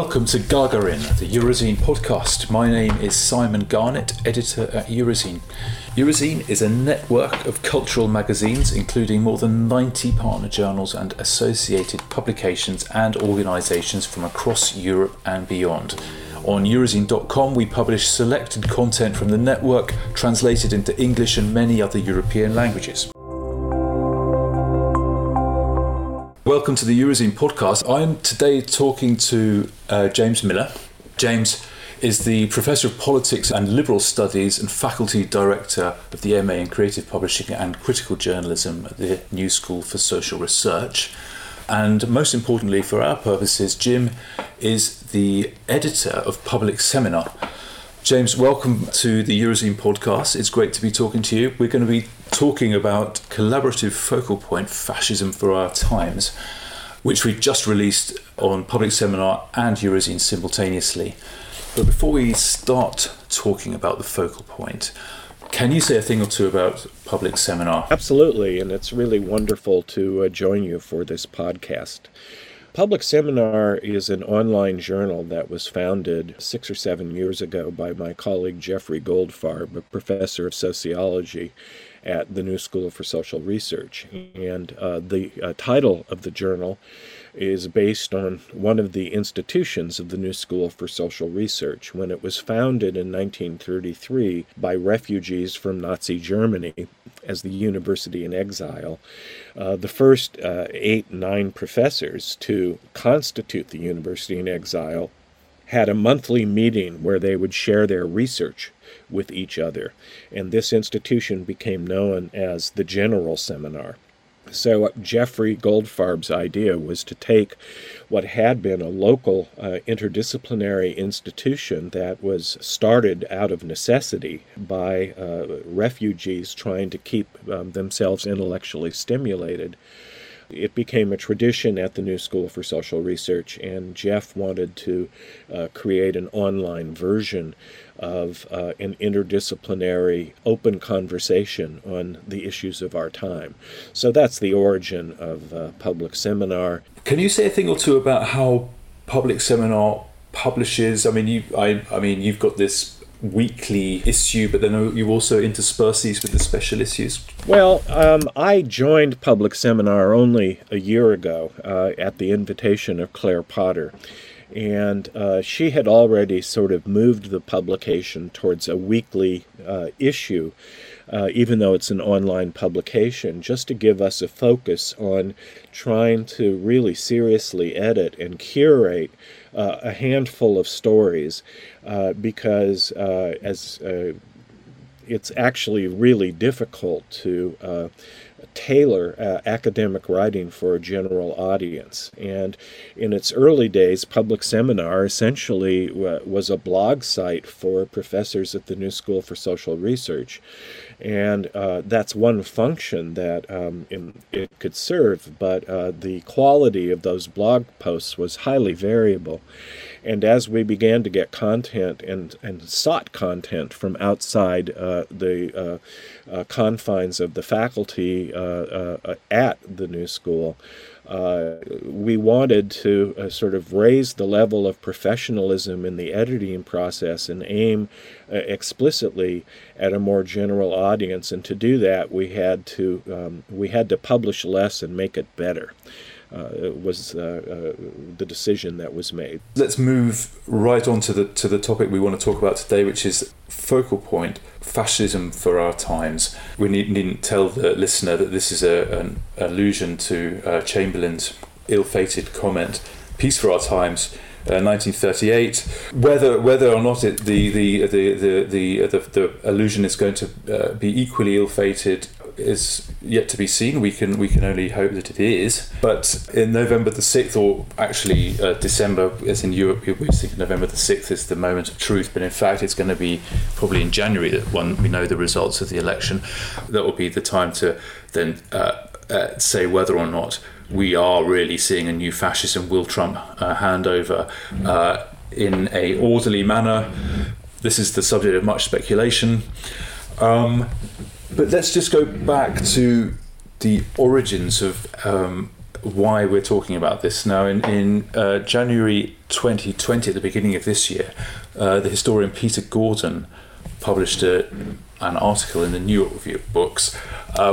Welcome to Gagarin, the Eurozine podcast. My name is Simon Garnett, editor at Eurozine. Eurozine is a network of cultural magazines, including more than 90 partner journals and associated publications and organisations from across Europe and beyond. On Eurozine.com, we publish selected content from the network, translated into English and many other European languages. Welcome to the Eurozine podcast. I'm today talking to James Miller. James is the Professor of Politics and Liberal Studies and Faculty Director of the MA in Creative Publishing and Critical Journalism at the New School for Social Research. And most importantly for our purposes, Jim is the editor of Public Seminar. James, welcome to the Eurozine podcast. It's great to be talking to you. We're going to be talking about collaborative focal point, fascism for our times, which we've just released on Public Seminar and Eurozine simultaneously. But before we start talking about the focal point, can you say a thing or two about Public Seminar? Absolutely, and it's really wonderful to join you for this podcast. Public Seminar is an online journal that was founded 6 or 7 years ago by my colleague Jeffrey Goldfarb, a professor of sociology at the New School for Social Research. And the title of the journal is based on one of the institutions of the New School for Social Research. When it was founded in 1933 by refugees from Nazi Germany as the University in Exile, the first 8, 9 professors to constitute the University in Exile had a monthly meeting where they would share their research with each other. And this institution became known as the General Seminar. So Jeffrey Goldfarb's idea was to take what had been a local interdisciplinary institution that was started out of necessity by refugees trying to keep themselves intellectually stimulated. It became a tradition at the New School for Social Research, and Jeff wanted to create an online version of an interdisciplinary open conversation on the issues of our time. So that's the origin of Public Seminar. Can you say a thing or two about how Public Seminar publishes? I mean, you've got this weekly issue, but then you also intersperse these with the special issues. Well, I joined Public Seminar only a year ago at the invitation of Claire Potter. And she had already sort of moved the publication towards a weekly issue, even though it's an online publication, just to give us a focus on trying to really seriously edit and curate a handful of stories, because it's actually really difficult to tailor academic writing for a general audience. And in its early days, Public Seminar essentially was a blog site for professors at the New School for Social Research. And that's one function that it could serve, but the quality of those blog posts was highly variable. And as we began to get content and sought content from outside the confines of the faculty at the New School, we wanted to sort of raise the level of professionalism in the editing process and aim explicitly at a more general audience. And to do that, we had to publish less and make it better. It was the decision that was made. Let's move right on to the topic we want to talk about today, which is focal point, fascism for our times. We needn't tell the listener that this is an allusion to Chamberlain's ill-fated comment, "Peace for our times," 1938. Whether or not it, the allusion is going to be equally ill-fated is yet to be seen. We can only hope that it is. But in November the 6th, or actually December, as in Europe, we think November the 6th is the moment of truth, but in fact it's going to be probably in January that we know the results of the election. That will be the time to then say whether or not we are really seeing a new fascism. Will Trump hand over in a orderly manner? This is the subject of much speculation. But let's just go back to the origins of why we're talking about this now. In January 2020, at the beginning of this year, the historian Peter Gordon published an article in the New York Review of Books,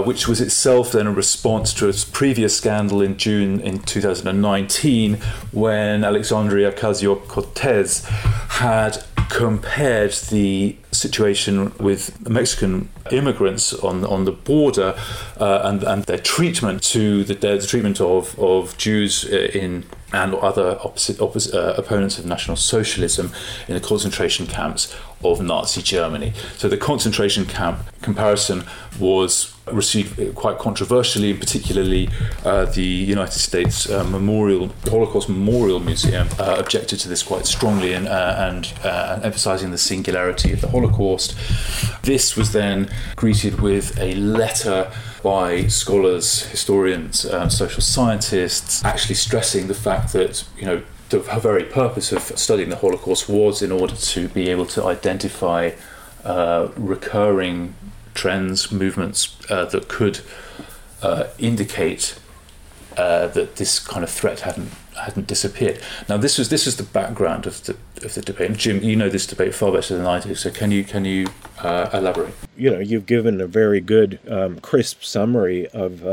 which was itself then a response to a previous scandal in June in 2019, when Alexandria Ocasio-Cortez had compared the situation with Mexican immigrants on the border and their treatment to the treatment of Jews in and other opponents of National Socialism in the concentration camps of Nazi Germany. So the concentration camp comparison was received quite controversially, and particularly the United States Holocaust Memorial Museum objected to this quite strongly and emphasizing the singularity of the Holocaust. This was then greeted with a letter by scholars, historians, social scientists, actually stressing the fact that, the very purpose of studying the Holocaust was in order to be able to identify recurring trends, movements that could indicate that this kind of threat hadn't disappeared. Now, this is the background of the debate. And Jim, you know this debate far better than I do. So can you elaborate? You've given a very good, crisp summary of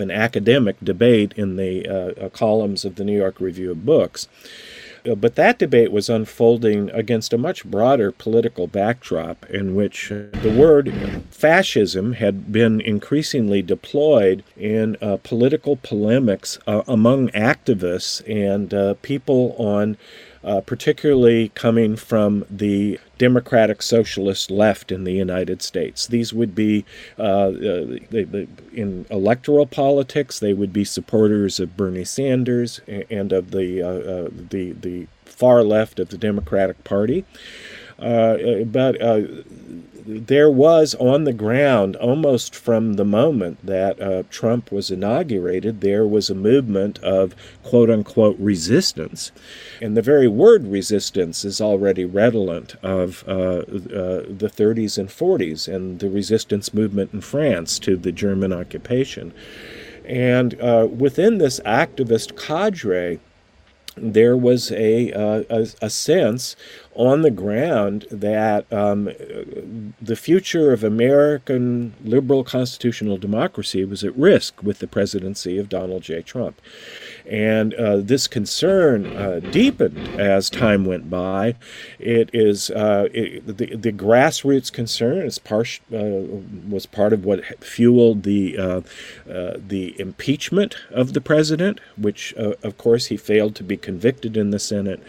an academic debate in the columns of the New York Review of Books. But that debate was unfolding against a much broader political backdrop in which the word fascism had been increasingly deployed in political polemics among activists and people on particularly coming from the democratic socialist left in the United States. These would be, in electoral politics, they would be supporters of Bernie Sanders and of the far left of the Democratic Party. But there was on the ground, almost from the moment that Trump was inaugurated, there was a movement of quote-unquote resistance. And the very word resistance is already redolent of the 30s and 40s and the resistance movement in France to the German occupation. And within this activist cadre, there was a sense on the ground that the future of American liberal constitutional democracy was at risk with the presidency of Donald J. Trump. And this concern deepened as time went by. It is the grassroots concern is was part of what fueled the impeachment of the president, which of course he failed to be convicted in the Senate.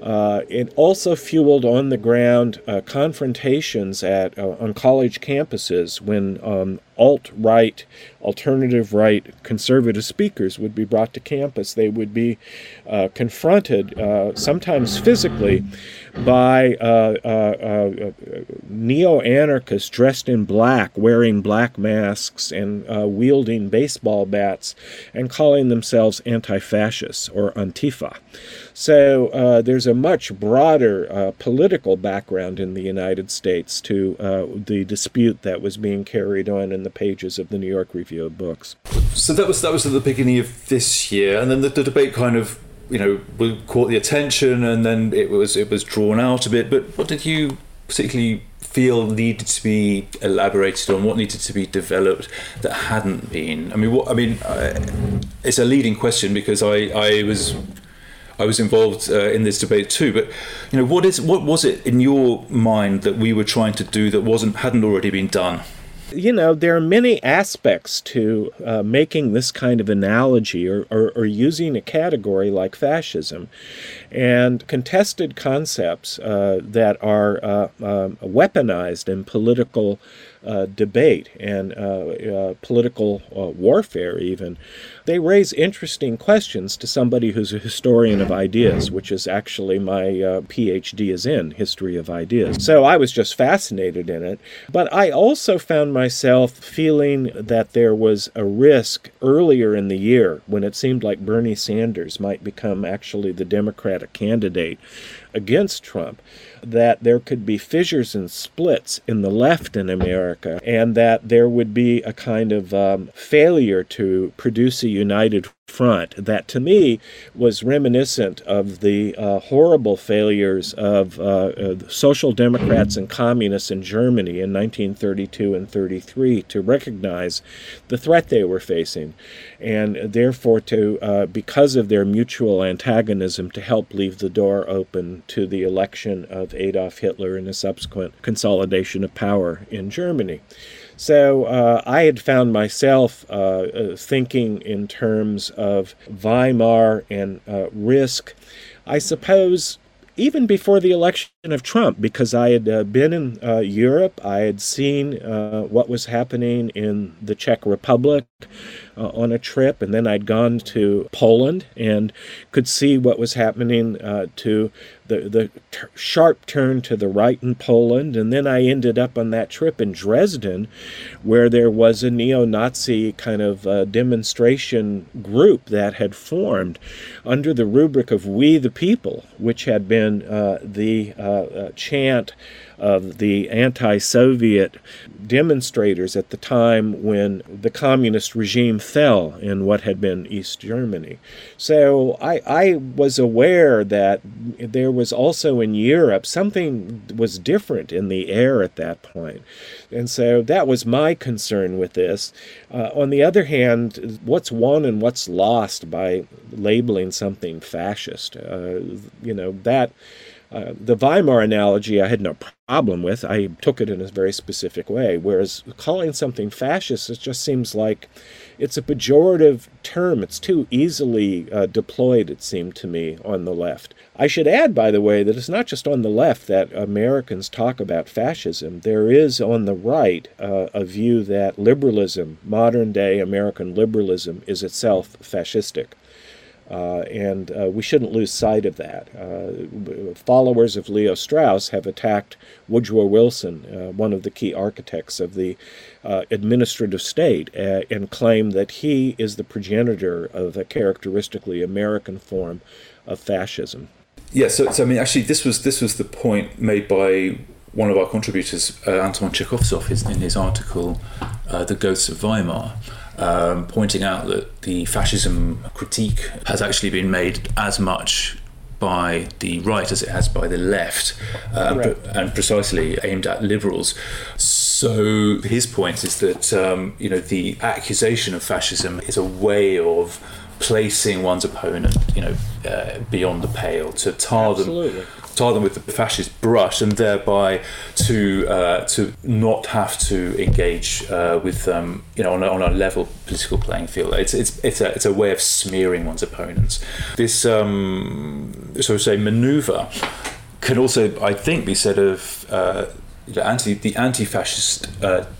It also fueled on the ground confrontations on college campuses when alt-right, alternative right, conservative speakers would be brought to campus. They would be confronted, sometimes physically, by neo-anarchists dressed in black, wearing black masks and wielding baseball bats and calling themselves anti-fascists or Antifa. So there's a much broader political background in the United States to the dispute that was being carried on in the pages of the New York Review of Books. So that was at the beginning of this year, and then the debate kind of caught the attention, and then it was drawn out a bit. But what did you particularly feel needed to be elaborated on? What needed to be developed that hadn't been? It's a leading question because I was involved in this debate too, but what was it in your mind that we were trying to do that hadn't already been done? There are many aspects to making this kind of analogy or using a category like fascism. And contested concepts that are weaponized in political debate and political warfare even, they raise interesting questions to somebody who's a historian of ideas, which is actually my PhD is in history of ideas. So I was just fascinated in it. But I also found myself feeling that there was a risk earlier in the year when it seemed like Bernie Sanders might become actually the Democratic candidate against Trump, that there could be fissures and splits in the left in America, and that there would be a kind of failure to produce a united front that, to me, was reminiscent of the horrible failures of social democrats and communists in Germany in 1932 and 33 to recognize the threat they were facing, and therefore to, because of their mutual antagonism, to help leave the door open to the election of Adolf Hitler and the subsequent consolidation of power in Germany. So I had found myself thinking in terms of Weimar and risk, I suppose, even before the election of Trump, because I had been in Europe. I had seen what was happening in the Czech Republic on a trip, and then I'd gone to Poland and could see what was happening to the sharp turn to the right in Poland. And then I ended up on that trip in Dresden, where there was a neo-Nazi kind of demonstration group that had formed under the rubric of We the People, which had been the chant of the anti-Soviet demonstrators at the time when the communist regime fell in what had been East Germany. So I was aware that there was also in Europe something was different in the air at that point. And so that was my concern with this. On the other hand, what's won and what's lost by labeling something fascist? The Weimar analogy I had no problem with. I took it in a very specific way, whereas calling something fascist, it just seems like it's a pejorative term. It's too easily deployed, it seemed to me, on the left. I should add, by the way, that it's not just on the left that Americans talk about fascism. There is on the right a view that liberalism, modern-day American liberalism, is itself fascistic. And we shouldn't lose sight of that. Followers of Leo Strauss have attacked Woodrow Wilson, one of the key architects of the administrative state, and claim that he is the progenitor of a characteristically American form of fascism. Yeah, so I mean, actually, this was the point made by one of our contributors, Anton Chekhov, in his article, "The Ghosts of Weimar." Pointing out that the fascism critique has actually been made as much by the right as it has by the left, and precisely aimed at liberals. So his point is that the accusation of fascism is a way of placing one's opponent, beyond the pale, to tar them. Tar them with the fascist brush, and thereby to not have to engage with on a level political playing field. It's a way of smearing one's opponents. This manoeuvre can also, I think, be said of the anti-fascist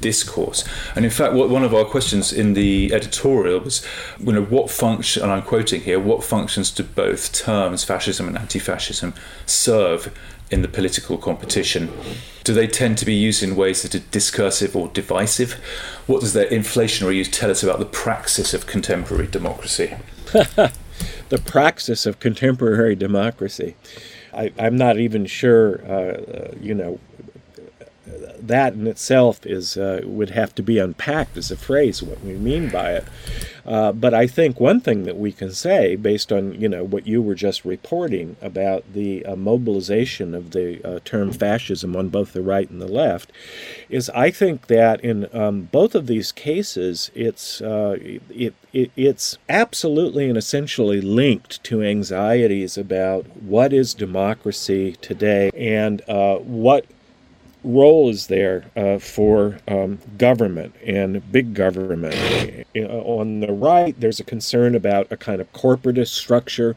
discourse. And in fact, one of our questions in the editorial was, what function, and I'm quoting here, what functions do both terms, fascism and anti-fascism, serve in the political competition? Do they tend to be used in ways that are discursive or divisive? What does their inflationary use tell us about the praxis of contemporary democracy? The praxis of contemporary democracy. I'm not even sure, that in itself is would have to be unpacked as a phrase, what we mean by it. But I think one thing that we can say, based on what you were just reporting about the mobilization of the term fascism on both the right and the left, is I think that in both of these cases, it's absolutely and essentially linked to anxieties about what is democracy today and what role is there for government and big government. On the right, there's a concern about a kind of corporatist structure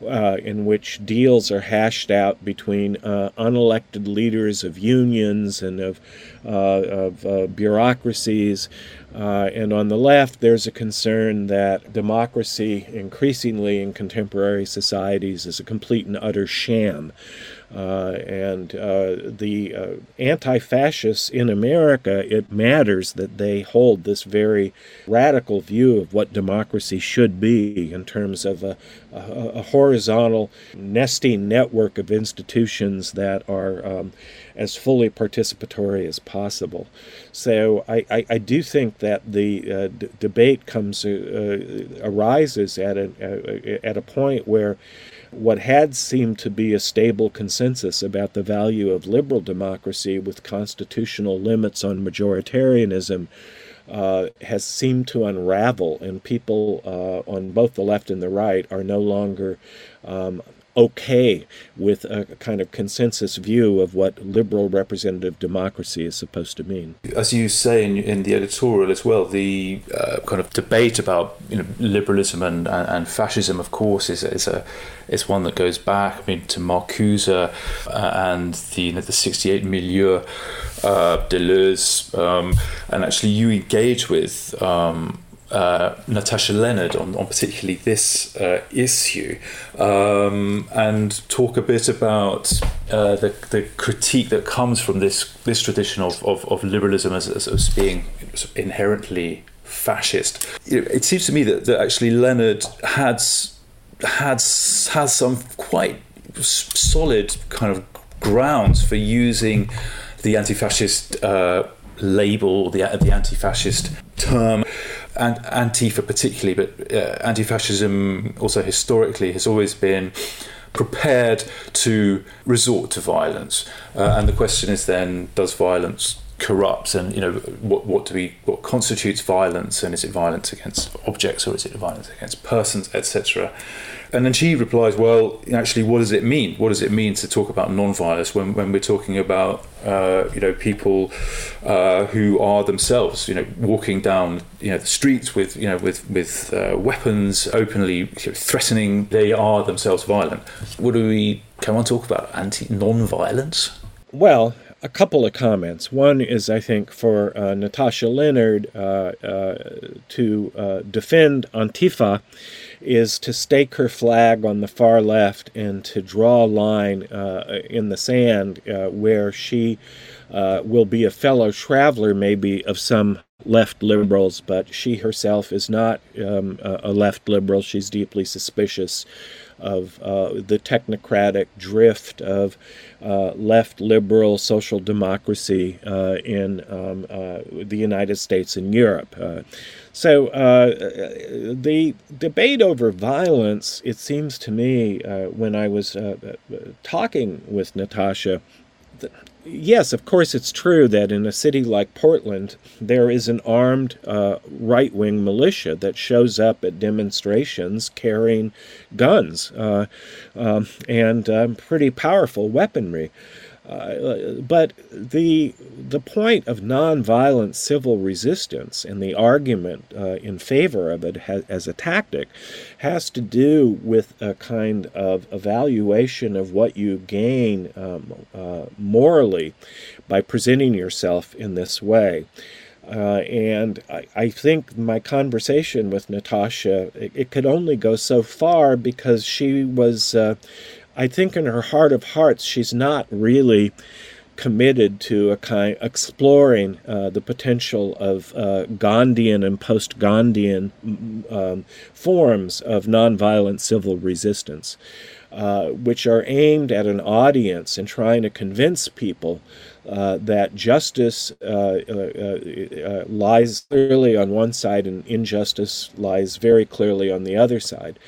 in which deals are hashed out between unelected leaders of unions and of bureaucracies. And on the left, there's a concern that democracy increasingly in contemporary societies is a complete and utter sham. And the anti-fascists in America, it matters that they hold this very radical view of what democracy should be in terms of a horizontal nesting network of institutions that are as fully participatory as possible. So I do think that the debate arises at a point where what had seemed to be a stable consensus about the value of liberal democracy with constitutional limits on majoritarianism has seemed to unravel, and people on both the left and the right are no longer okay with a kind of consensus view of what liberal representative democracy is supposed to mean. As you say in the editorial as well, the kind of debate about liberalism and fascism, of course, is one that goes back to Marcuse and the 68 milieu, Deleuze, and actually you engage with Natasha Leonard on particularly this issue, and talk a bit about the critique that comes from this tradition of liberalism as being inherently fascist. It seems to me that actually Leonard has some quite solid kind of grounds for using the anti-fascist label, the anti-fascist term, and Antifa particularly, but anti-fascism also historically has always been prepared to resort to violence, and the question is then, does violence corrupt, and what constitutes violence, and is it violence against objects or is it violence against persons, etc. And then she replies, well, actually, what does it mean? What does it mean to talk about non-violence when we're talking about people who are themselves walking down the streets with weapons, openly threatening they are themselves violent? Can one talk about non-violence? Well, a couple of comments. One is, I think, for Natasha Leonard to defend Antifa is to stake her flag on the far left and to draw a line in the sand where she will be a fellow traveler, maybe, of some left liberals, but she herself is not a left liberal. She's deeply suspicious of the technocratic drift of left liberal social democracy in the United States and Europe. So the debate over violence, it seems to me, when I was talking with Natasha, yes, of course, it's true that in a city like Portland, there is an armed right-wing militia that shows up at demonstrations carrying guns and pretty powerful weaponry. But the point of nonviolent civil resistance and the argument in favor of it as a tactic has to do with a kind of evaluation of what you gain morally by presenting yourself in this way. And I think my conversation with Natasha, it could only go so far, because she was... I think in her heart of hearts, she's not really committed to exploring the potential of Gandhian and post-Gandhian forms of nonviolent civil resistance, which are aimed at an audience and trying to convince people that justice lies clearly on one side and injustice lies very clearly on the other side.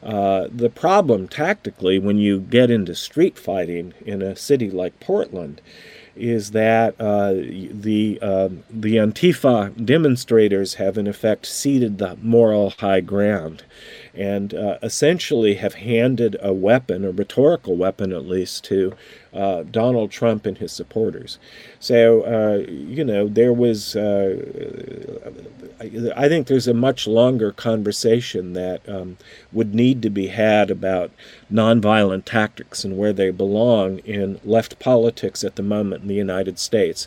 The problem tactically when you get into street fighting in a city like Portland is that the Antifa demonstrators have in effect ceded the moral high ground and essentially have handed a weapon, a rhetorical weapon at least, to Donald Trump and his supporters. So, there was, I think there's a much longer conversation that would need to be had about nonviolent tactics and where they belong in left politics at the moment in the United States.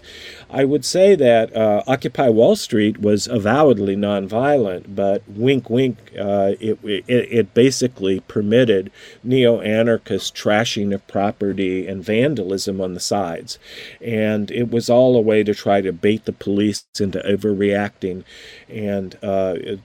I would say that Occupy Wall Street was avowedly nonviolent, but wink, wink, it it basically permitted neo-anarchist trashing of property and vandalism on the sides. And it was all a way to try to bait the police into overreacting and to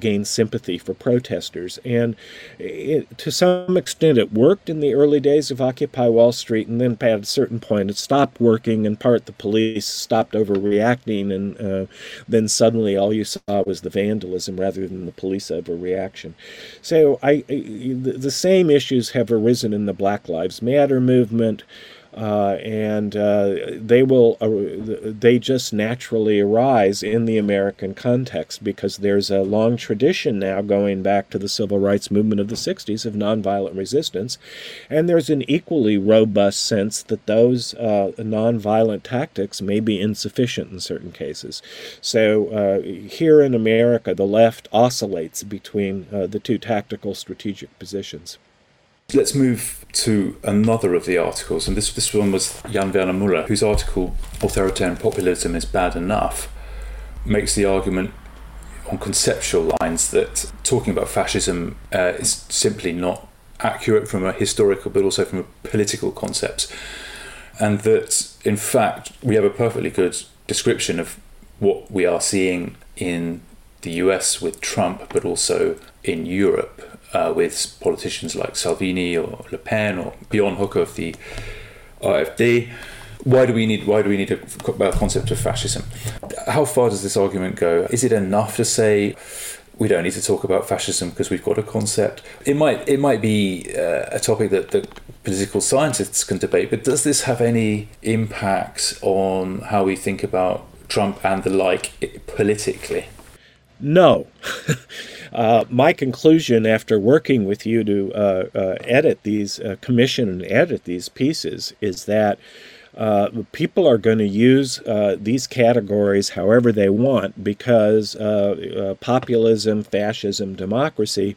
gain sympathy for protesters. And to some extent, it worked in the early days of Occupy Wall Street, and then at a certain point, it stopped working. In part, the police stopped overreacting, and then suddenly all you saw was the vandalism rather than the police overreaction. So the same issues have arisen in the Black Lives Matter movement, and they just naturally arise in the American context because there's a long tradition now going back to the civil rights movement of the 60s of nonviolent resistance, and there's an equally robust sense that those nonviolent tactics may be insufficient in certain cases. So here in America, the left oscillates between the two tactical strategic positions. Let's move to another of the articles, and this one was Jan Werner-Müller, whose article, Authoritarian Populism is Bad Enough, makes the argument on conceptual lines that talking about fascism is simply not accurate from a historical but also from a political concept, and that, in fact, we have a perfectly good description of what we are seeing in the US with Trump, but also in Europe. With politicians like Salvini or Le Pen or Bjorn Höcke of the AfD, why do we need a concept of fascism? How far does this argument go? Is it enough to say we don't need to talk about fascism because we've got a concept? It might be a topic that the political scientists can debate, but does this have any impact on how we think about Trump and the like politically? No. My conclusion after working with you to commission and edit these pieces is that people are going to use these categories however they want, because populism, fascism, democracy,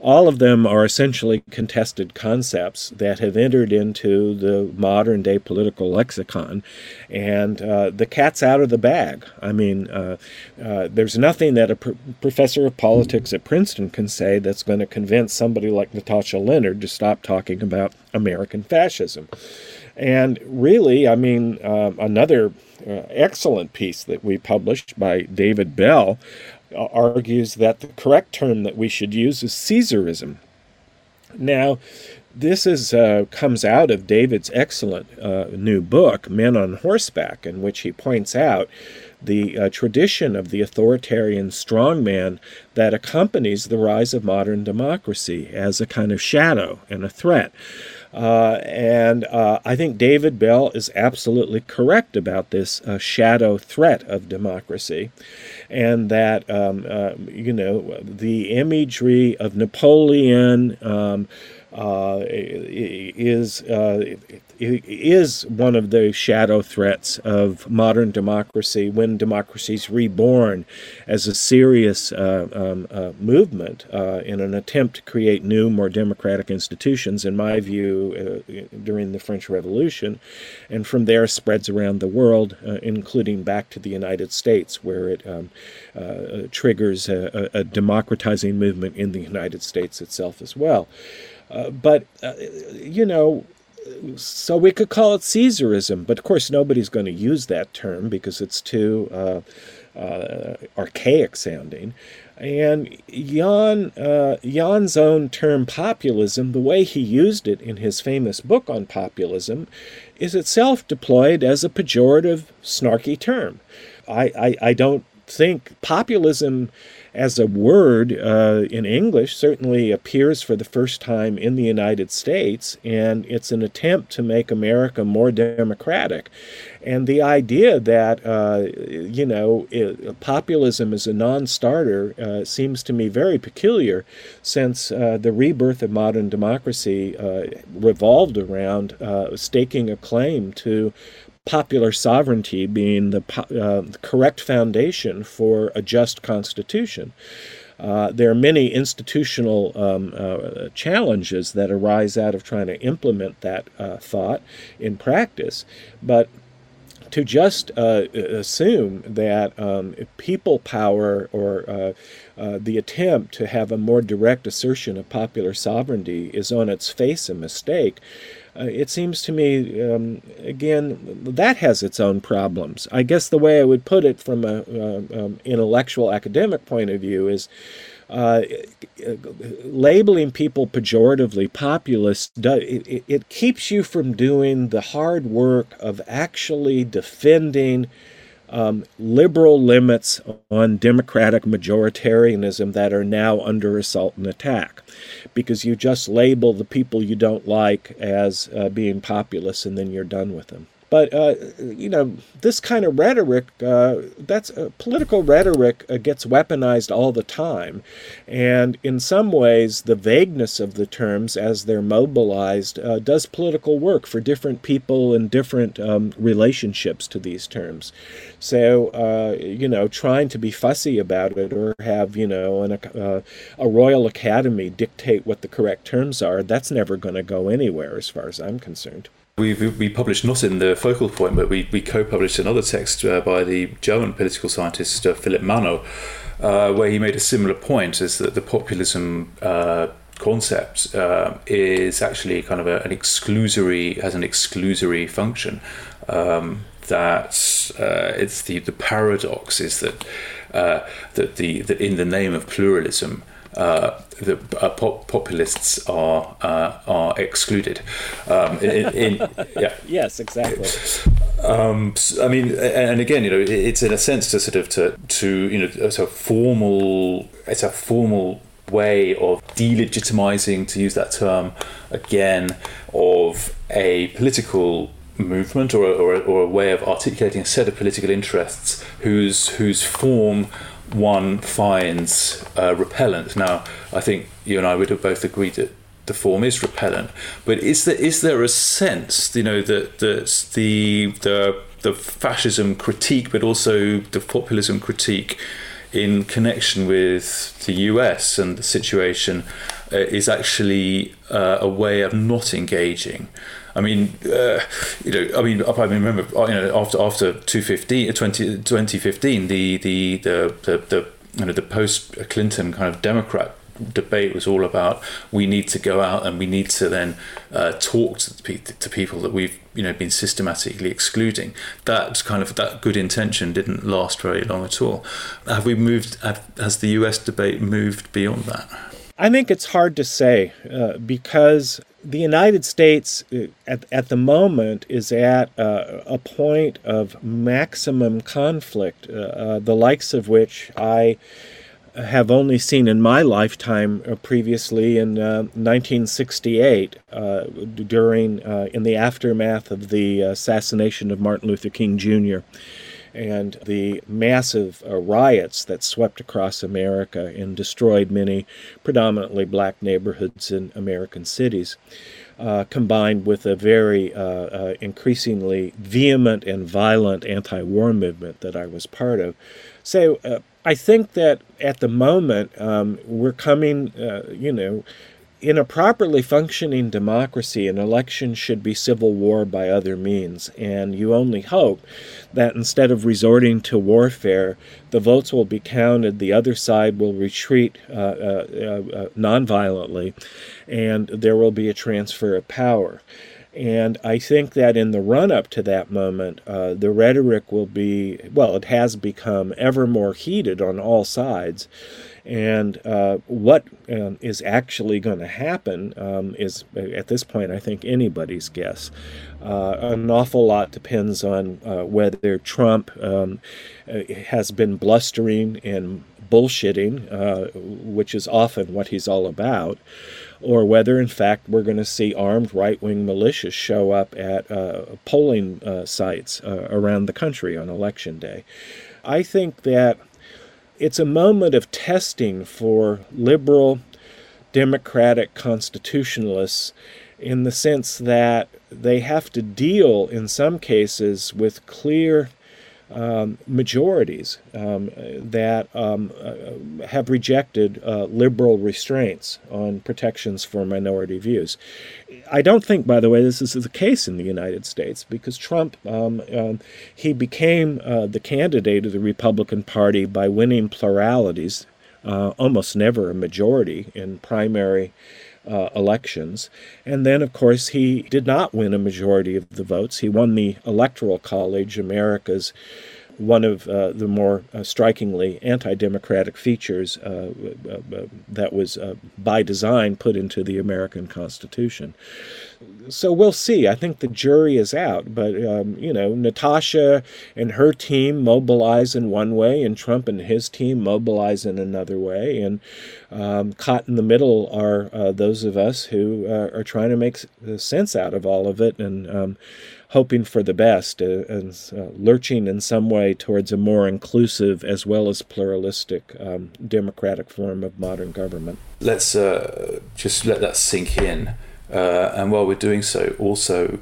all of them are essentially contested concepts that have entered into the modern-day political lexicon, and the cat's out of the bag. I mean, there's nothing that a professor of politics at Princeton can say that's going to convince somebody like Natasha Leonard to stop talking about American fascism. And really, I mean, another excellent piece that we published by David Bell argues that the correct term that we should use is Caesarism. Now, this is comes out of David's excellent new book, Men on Horseback, in which he points out the tradition of the authoritarian strongman that accompanies the rise of modern democracy as a kind of shadow and a threat. I think David Bell is absolutely correct about this shadow threat of democracy, and that, the imagery of Napoleon is one of the shadow threats of modern democracy when democracy's reborn as a serious movement in an attempt to create new, more democratic institutions, in my view, during the French Revolution, and from there spreads around the world, including back to the United States, where it triggers a democratizing movement in the United States itself as well. So we could call it Caesarism, but of course nobody's going to use that term because it's too archaic sounding. And Jan's own term populism, the way he used it in his famous book on populism, is itself deployed as a pejorative, snarky term. I don't think populism as a word in English certainly appears for the first time in the United States, and it's an attempt to make America more democratic. And the idea that, populism is a non-starter seems to me very peculiar, since the rebirth of modern democracy revolved around staking a claim to popular sovereignty being the correct foundation for a just constitution. There are many institutional challenges that arise out of trying to implement that thought in practice, but to just assume that people power or the attempt to have a more direct assertion of popular sovereignty is on its face a mistake, it seems to me, again, that has its own problems. I guess the way I would put it from an intellectual academic point of view is labeling people pejoratively populist, it keeps you from doing the hard work of actually defending liberal limits on democratic majoritarianism that are now under assault and attack, because you just label the people you don't like as being populist and then you're done with them. But, you know, this kind of rhetoric, that's political rhetoric gets weaponized all the time. And in some ways, the vagueness of the terms as they're mobilized does political work for different people and different relationships to these terms. So, you know, trying to be fussy about it or have, you know, a Royal Academy dictate what the correct terms are, that's never going to go anywhere as far as I'm concerned. We published not in the focal point, but we co-published another text by the German political scientist Philipp Manow, where he made a similar point, is that the populism concept is actually kind of has an exclusory function. That it's the paradox is that that in the name of pluralism, populists are excluded. Yes, exactly. I mean, and again, you know, it's in a sense to sort of to you know, it's a formal way of delegitimizing, to use that term again, of a political movement or a way of articulating a set of political interests whose form one finds repellent. Now, I think you and I would have both agreed that the form is repellent. But is there a sense, you know, that the fascism critique, but also the populism critique, in connection with the US and the situation, is actually a way of not engaging? I mean, I remember, you know, after 2015, the post-Clinton kind of Democrat debate was all about, we need to go out and we need to then talk to people that we've, you know, been systematically excluding. That good intention didn't last very long at all. Has the US debate moved beyond that? I think it's hard to say because the United States at the moment is at a point of maximum conflict, the likes of which I have only seen in my lifetime previously in 1968 in the aftermath of the assassination of Martin Luther King Jr. and the massive riots that swept across America and destroyed many predominantly black neighborhoods in American cities, combined with a very increasingly vehement and violent anti-war movement that I was part of. So I think that at the moment we're coming, you know, in a properly functioning democracy, an election should be civil war by other means, and you only hope that instead of resorting to warfare, the votes will be counted, the other side will retreat nonviolently, and there will be a transfer of power. And I think that in the run-up to that moment, the rhetoric will be, well, it has become ever more heated on all sides. And what is actually going to happen is, at this point, I think anybody's guess. An awful lot depends on whether Trump has been blustering and bullshitting, which is often what he's all about, or whether, in fact, we're going to see armed right-wing militias show up at polling sites around the country on Election Day. I think that it's a moment of testing for liberal democratic constitutionalists in the sense that they have to deal, in some cases, with clear majorities that have rejected liberal restraints on protections for minority views. I don't think, by the way, this is the case in the United States, because Trump, he became the candidate of the Republican Party by winning pluralities, almost never a majority in primary elections. And then, of course, he did not win a majority of the votes. He won the Electoral College, America's one of the more strikingly anti-democratic features that was by design put into the American Constitution. So we'll see. I think the jury is out. But, you know, Natasha and her team mobilize in one way, and Trump and his team mobilize in another way. And caught in the middle are those of us who are trying to make sense out of all of it and hoping for the best and lurching in some way towards a more inclusive as well as pluralistic democratic form of modern government. Let's just let that sink in. And while we're doing so, also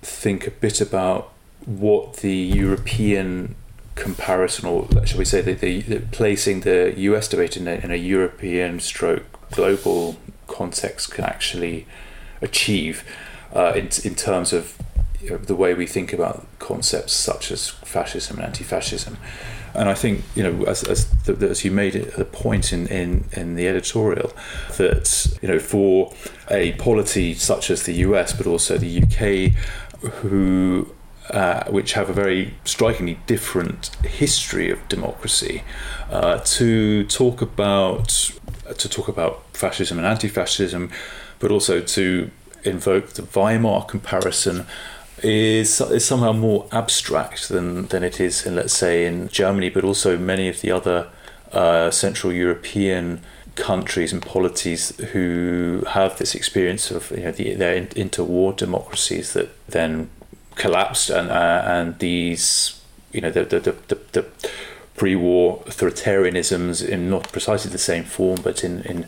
think a bit about what the European comparison, or shall we say, the placing the US debate in a European stroke global context can actually achieve in terms of, you know, the way we think about concepts such as fascism and anti-fascism. And I think, you know, as you made a point in the editorial, that, you know, for a polity such as the US, but also the UK, who which have a very strikingly different history of democracy, to talk about fascism and anti-fascism, but also to invoke the Weimar comparison, is somehow more abstract than it is in, let's say, in Germany, but also many of the other Central European countries and polities who have this experience of, you know, their interwar democracies that then collapsed, and these, you know, the pre-war authoritarianisms in not precisely the same form, but in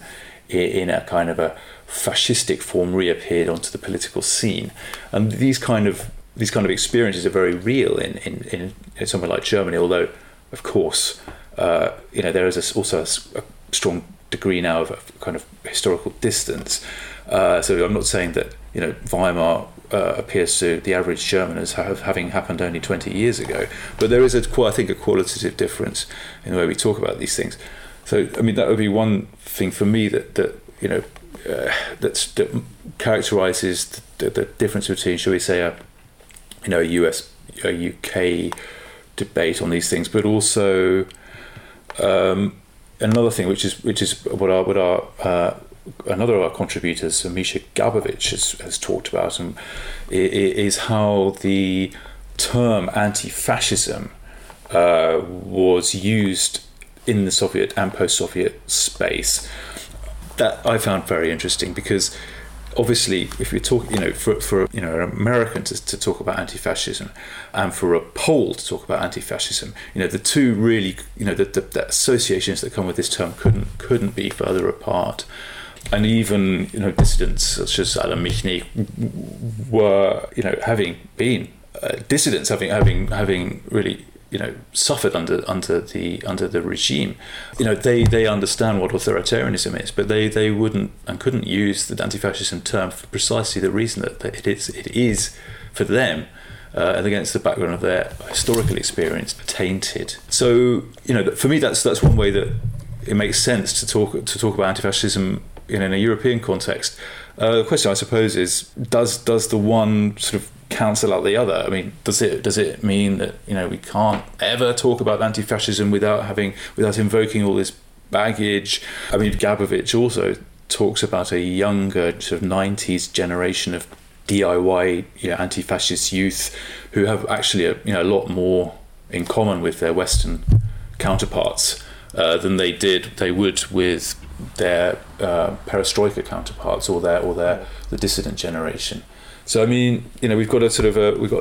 a kind of a fascistic form reappeared onto the political scene. And these kind of experiences are very real in somewhere like Germany, although, of course, you know, there is also a strong degree now of kind of historical distance. So I'm not saying that, you know, Weimar appears to the average German as having happened only 20 years ago, but there is I think a qualitative difference in the way we talk about these things. So, I mean, that would be one thing for me that you know, that characterises the difference between, shall we say, a US, a UK debate on these things, but also another thing, which is what our another of our contributors, Misha Gabovich, has talked about, and is how the term anti-fascism was used in the Soviet and post-Soviet space. That I found very interesting, because obviously, if you're talking, you know, for you know, an American to talk about anti-fascism and for a Pole to talk about anti-fascism, you know, the two really, you know, the associations that come with this term couldn't be further apart. And even, you know, dissidents such as Alan Michnik were, you know, having been dissidents, having really, you know, suffered under the regime, you know, they understand what authoritarianism is, but they wouldn't and couldn't use the anti-fascism term for precisely the reason that it is for them, and against the background of their historical experience, tainted. So, you know, for me, that's one way that it makes sense to talk about anti-fascism in a European context. The question, I suppose, is does the one sort of cancel out the other? I mean, does it mean that, you know, we can't ever talk about anti-fascism without invoking all this baggage? I mean, Gabovich also talks about a younger sort of 90s generation of DIY, you know, anti-fascist youth who have actually a lot more in common with their Western counterparts than they would with their perestroika counterparts or the dissident generation. So, I mean, you know, we've got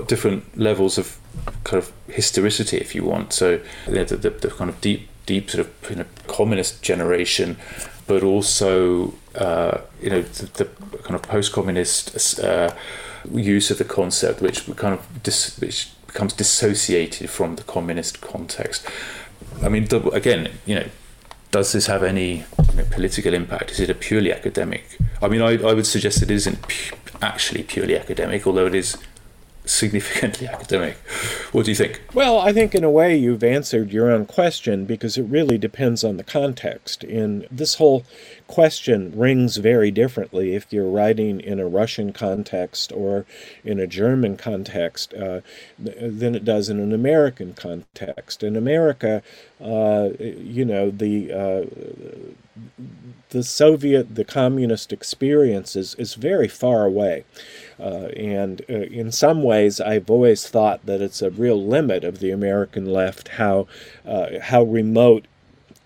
different levels of kind of historicity, if you want. So, you know, the kind of deep sort of, you know, communist generation, but also you know, the kind of post-communist use of the concept, which becomes dissociated from the communist context. I mean, again, you know, does this have any political impact? Is it a purely academic? I mean, I would suggest it isn't actually purely academic, although it is significantly academic. What do you think? Well, I think in a way you've answered your own question, because it really depends on the context. And this whole question rings very differently if you're writing in a Russian context or in a German context than it does in an American context. In America, you know, the Soviet, the communist experience is very far away. And in some ways, I've always thought that it's a real limit of the American left how remote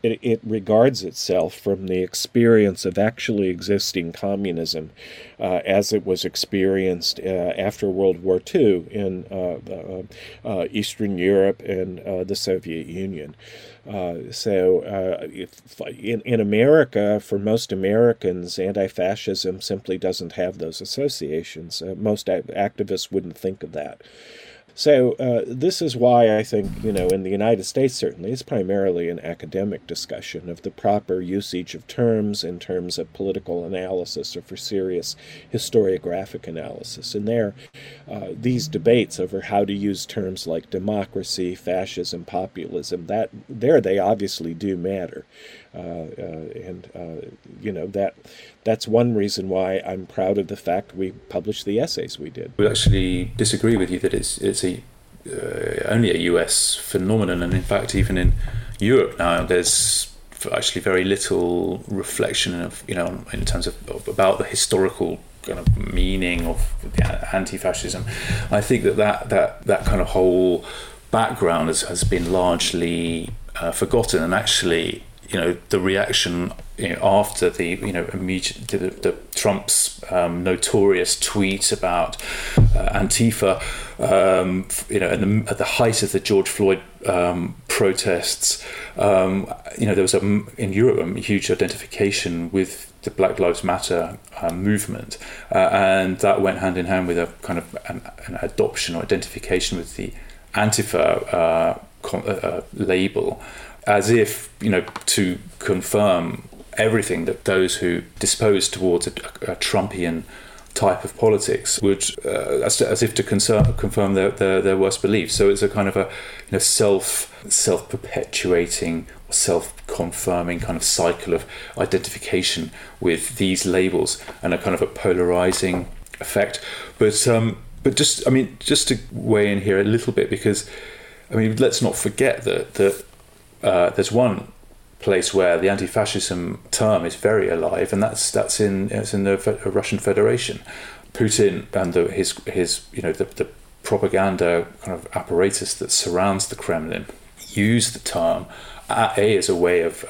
it regards itself from the experience of actually existing communism as it was experienced after World War II in Eastern Europe and the Soviet Union. So in America, for most Americans, anti-fascism simply doesn't have those associations. Most activists wouldn't think of that. So this is why I think, you know, in the United States, certainly, it's primarily an academic discussion of the proper usage of terms in terms of political analysis or for serious historiographic analysis. And there, these debates over how to use terms like democracy, fascism, populism, that there they obviously do matter. That's one reason why I'm proud of the fact we published the essays we did. We actually disagree with you that it's only a US phenomenon, and in fact, even in Europe now, there's actually very little reflection of, you know, in terms of about the historical kind of meaning of anti-fascism. I think that kind of whole background has been largely forgotten, and actually, you know, the reaction, you know, after the, you know, immediate the Trump's notorious tweets about Antifa, you know, at the height of the George Floyd protests, you know, there was in Europe a huge identification with the Black Lives Matter movement, and that went hand in hand with a kind of an adoption or identification with the Antifa label, as if, you know, to confirm everything that those who dispose towards a Trumpian type of politics would, as if to confirm their worst beliefs. So it's a kind of a, you know, self-perpetuating, self-confirming kind of cycle of identification with these labels, and a kind of a polarizing effect. But just, I mean, just to weigh in here a little bit, because, I mean, let's not forget that there's one place where the anti-fascism term is very alive, and that's in the Russian Federation. Putin and his you know, the propaganda kind of apparatus that surrounds the Kremlin use the term as a way of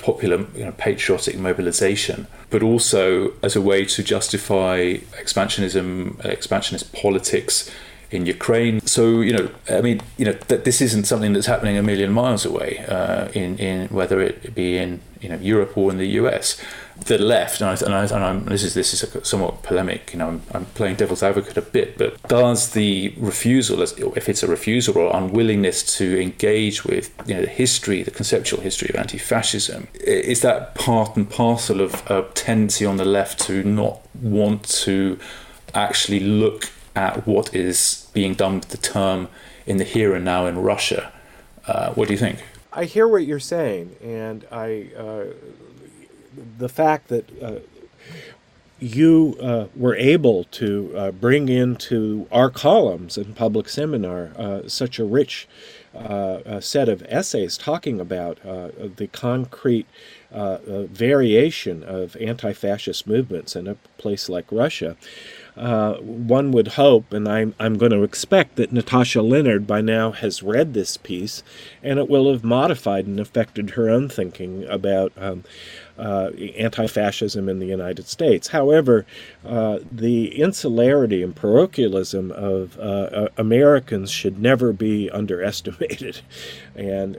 popular, you know, patriotic mobilization, but also as a way to justify expansionist politics in Ukraine. So, you know, I mean, you know, that this isn't something that's happening a million miles away, in whether it be in, you know, Europe or in the US. The left, and I'm, this is a somewhat polemic, you know, I'm playing devil's advocate a bit, but does the refusal, if it's a refusal or unwillingness to engage with, you know, the history, the conceptual history of anti-fascism, is that part and parcel of a tendency on the left to not want to actually look at what is being done with the term in the here and now in Russia? What do you think? I hear what you're saying, and the fact that you were able to bring into our columns in Public Seminar such a rich set of essays talking about the concrete variation of anti-fascist movements in a place like Russia. One would hope, and I'm going to expect, that Natasha Leonard by now has read this piece, and it will have modified and affected her own thinking about anti-fascism in the United States. However, the insularity and parochialism of Americans should never be underestimated. And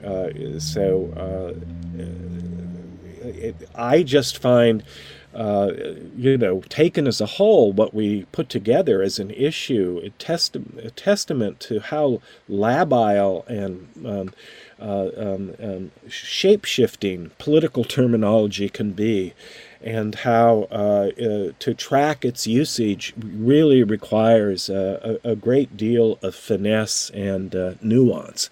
I just find taken as a whole, what we put together as an issue, a testament to how labile and shape-shifting political terminology can be, and how to track its usage really requires a great deal of finesse and nuance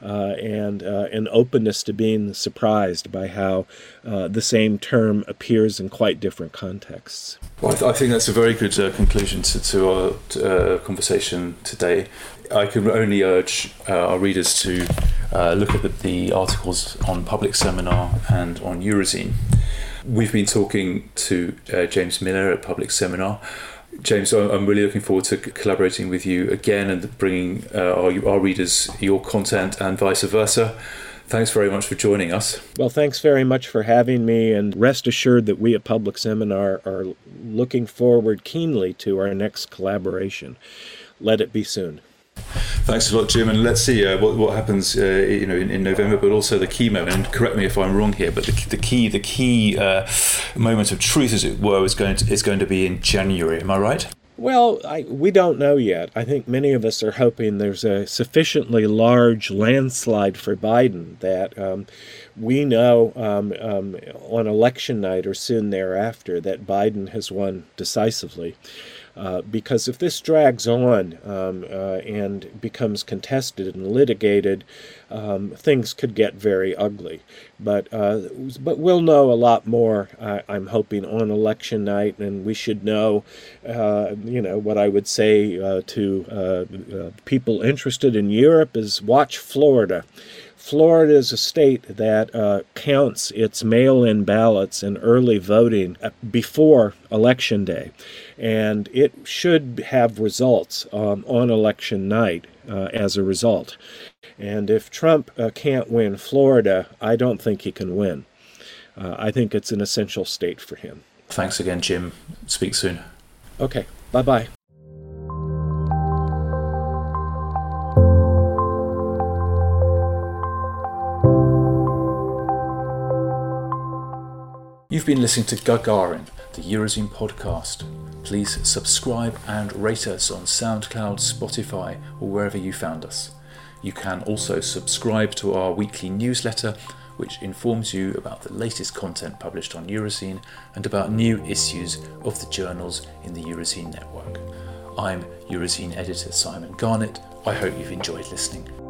and an openness to being surprised by how the same term appears in quite different contexts. Well, I think that's a very good conclusion to our conversation today. I can only urge our readers to look at the articles on Public Seminar and on Eurozine. We've been talking to James Miller at Public Seminar. James, I'm really looking forward to collaborating with you again and bringing our readers your content and vice versa. Thanks very much for joining us. Well, thanks very much for having me, and rest assured that we at Public Seminar are looking forward keenly to our next collaboration. Let it be soon. Thanks a lot, Jim, and let's see what happens in November, but also the key moment, and correct me if I'm wrong here, but the key moment of truth, as it were, is going to be in January. Am I right? Well, we don't know yet. I think many of us are hoping there's a sufficiently large landslide for Biden that we know on election night or soon thereafter that Biden has won decisively. Because if this drags on and becomes contested and litigated, things could get very ugly. But we'll know a lot more, I'm hoping, on election night, and we should know, what I would say to people interested in Europe is watch Florida. Florida is a state that counts its mail-in ballots and early voting before Election Day, and it should have results on Election Night as a result. And if Trump can't win Florida, I don't think he can win. I think it's an essential state for him. Thanks again, Jim. Speak soon. Okay. Bye-bye. You've been listening to Gagarin, the Eurozine podcast. Please subscribe and rate us on SoundCloud, Spotify, or wherever you found us. You can also subscribe to our weekly newsletter, which informs you about the latest content published on Eurozine and about new issues of the journals in the Eurozine network. I'm Eurozine editor Simon Garnett. I hope you've enjoyed listening.